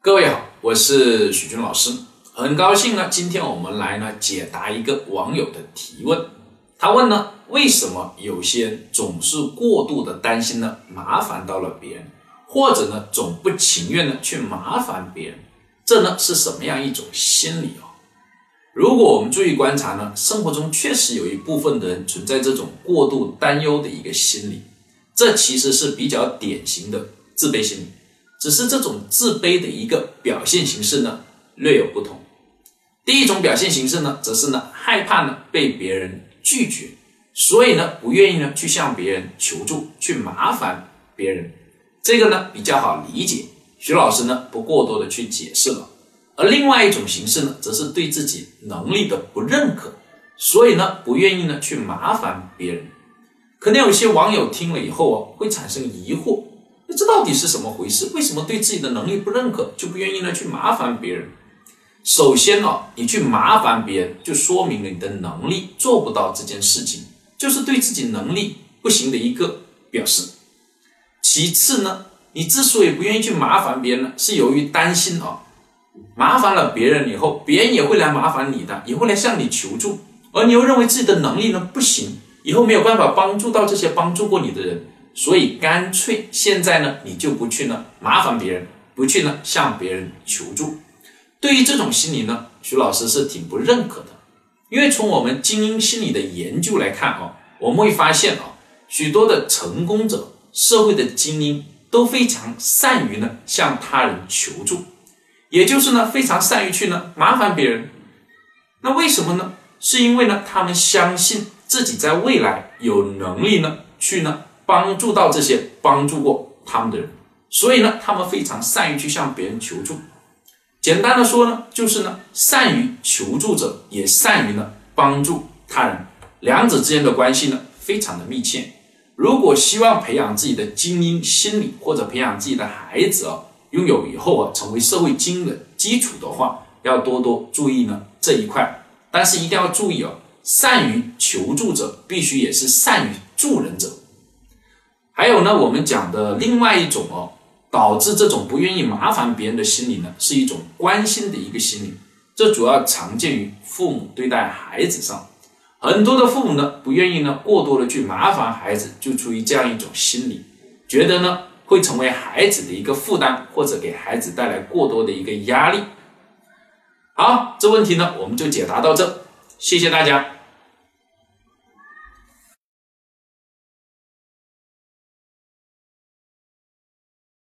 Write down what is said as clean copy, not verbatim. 各位好，我是许军老师，很高兴呢，今天我们来呢解答一个网友的提问。他问呢，为什么有些人总是过度的担心呢麻烦到了别人，或者呢总不情愿呢去麻烦别人，这呢是什么样一种心理哦？如果我们注意观察呢，生活中确实有一部分的人存在这种过度担忧的一个心理，这其实是比较典型的自卑心理，只是这种自卑的一个表现形式呢略有不同。第一种表现形式呢，则是呢害怕呢被别人拒绝，所以呢不愿意呢去向别人求助，去麻烦别人。这个呢比较好理解，徐老师呢不过多的去解释了。而另外一种形式呢，则是对自己能力的不认可，所以呢不愿意呢去麻烦别人。可能有些网友听了以后会产生疑惑，这到底是什么回事？为什么对自己的能力不认可，就不愿意呢去麻烦别人？首先你去麻烦别人，就说明了你的能力做不到这件事情，就是对自己能力不行的一个表示。其次呢，你之所以不愿意去麻烦别人呢，是由于担心麻烦了别人以后，别人也会来麻烦你的，也会来向你求助，而你又认为自己的能力呢不行，以后没有办法帮助到这些帮助过你的人，所以干脆现在呢你就不去呢麻烦别人，不去呢向别人求助。对于这种心理呢，徐老师是挺不认可的，因为从我们精英心理的研究来看我们会发现许多的成功者、社会的精英都非常善于呢向他人求助，也就是呢非常善于去呢麻烦别人。那为什么呢？是因为呢他们相信自己在未来有能力呢去呢帮助到这些帮助过他们的人，所以呢他们非常善于去向别人求助。简单的说呢，就是呢善于求助者也善于呢帮助他人，两者之间的关系呢非常的密切。如果希望培养自己的精英心理，或者培养自己的孩子拥有以后成为社会精英的基础的话，要多多注意呢这一块。但是一定要注意善于求助者必须也是善于助人者。还有呢，我们讲的另外一种导致这种不愿意麻烦别人的心理呢，是一种关心的一个心理，这主要常见于父母对待孩子上。很多的父母呢不愿意呢过多的去麻烦孩子，就出于这样一种心理，觉得呢会成为孩子的一个负担，或者给孩子带来过多的一个压力。好，这问题呢我们就解答到这，谢谢大家。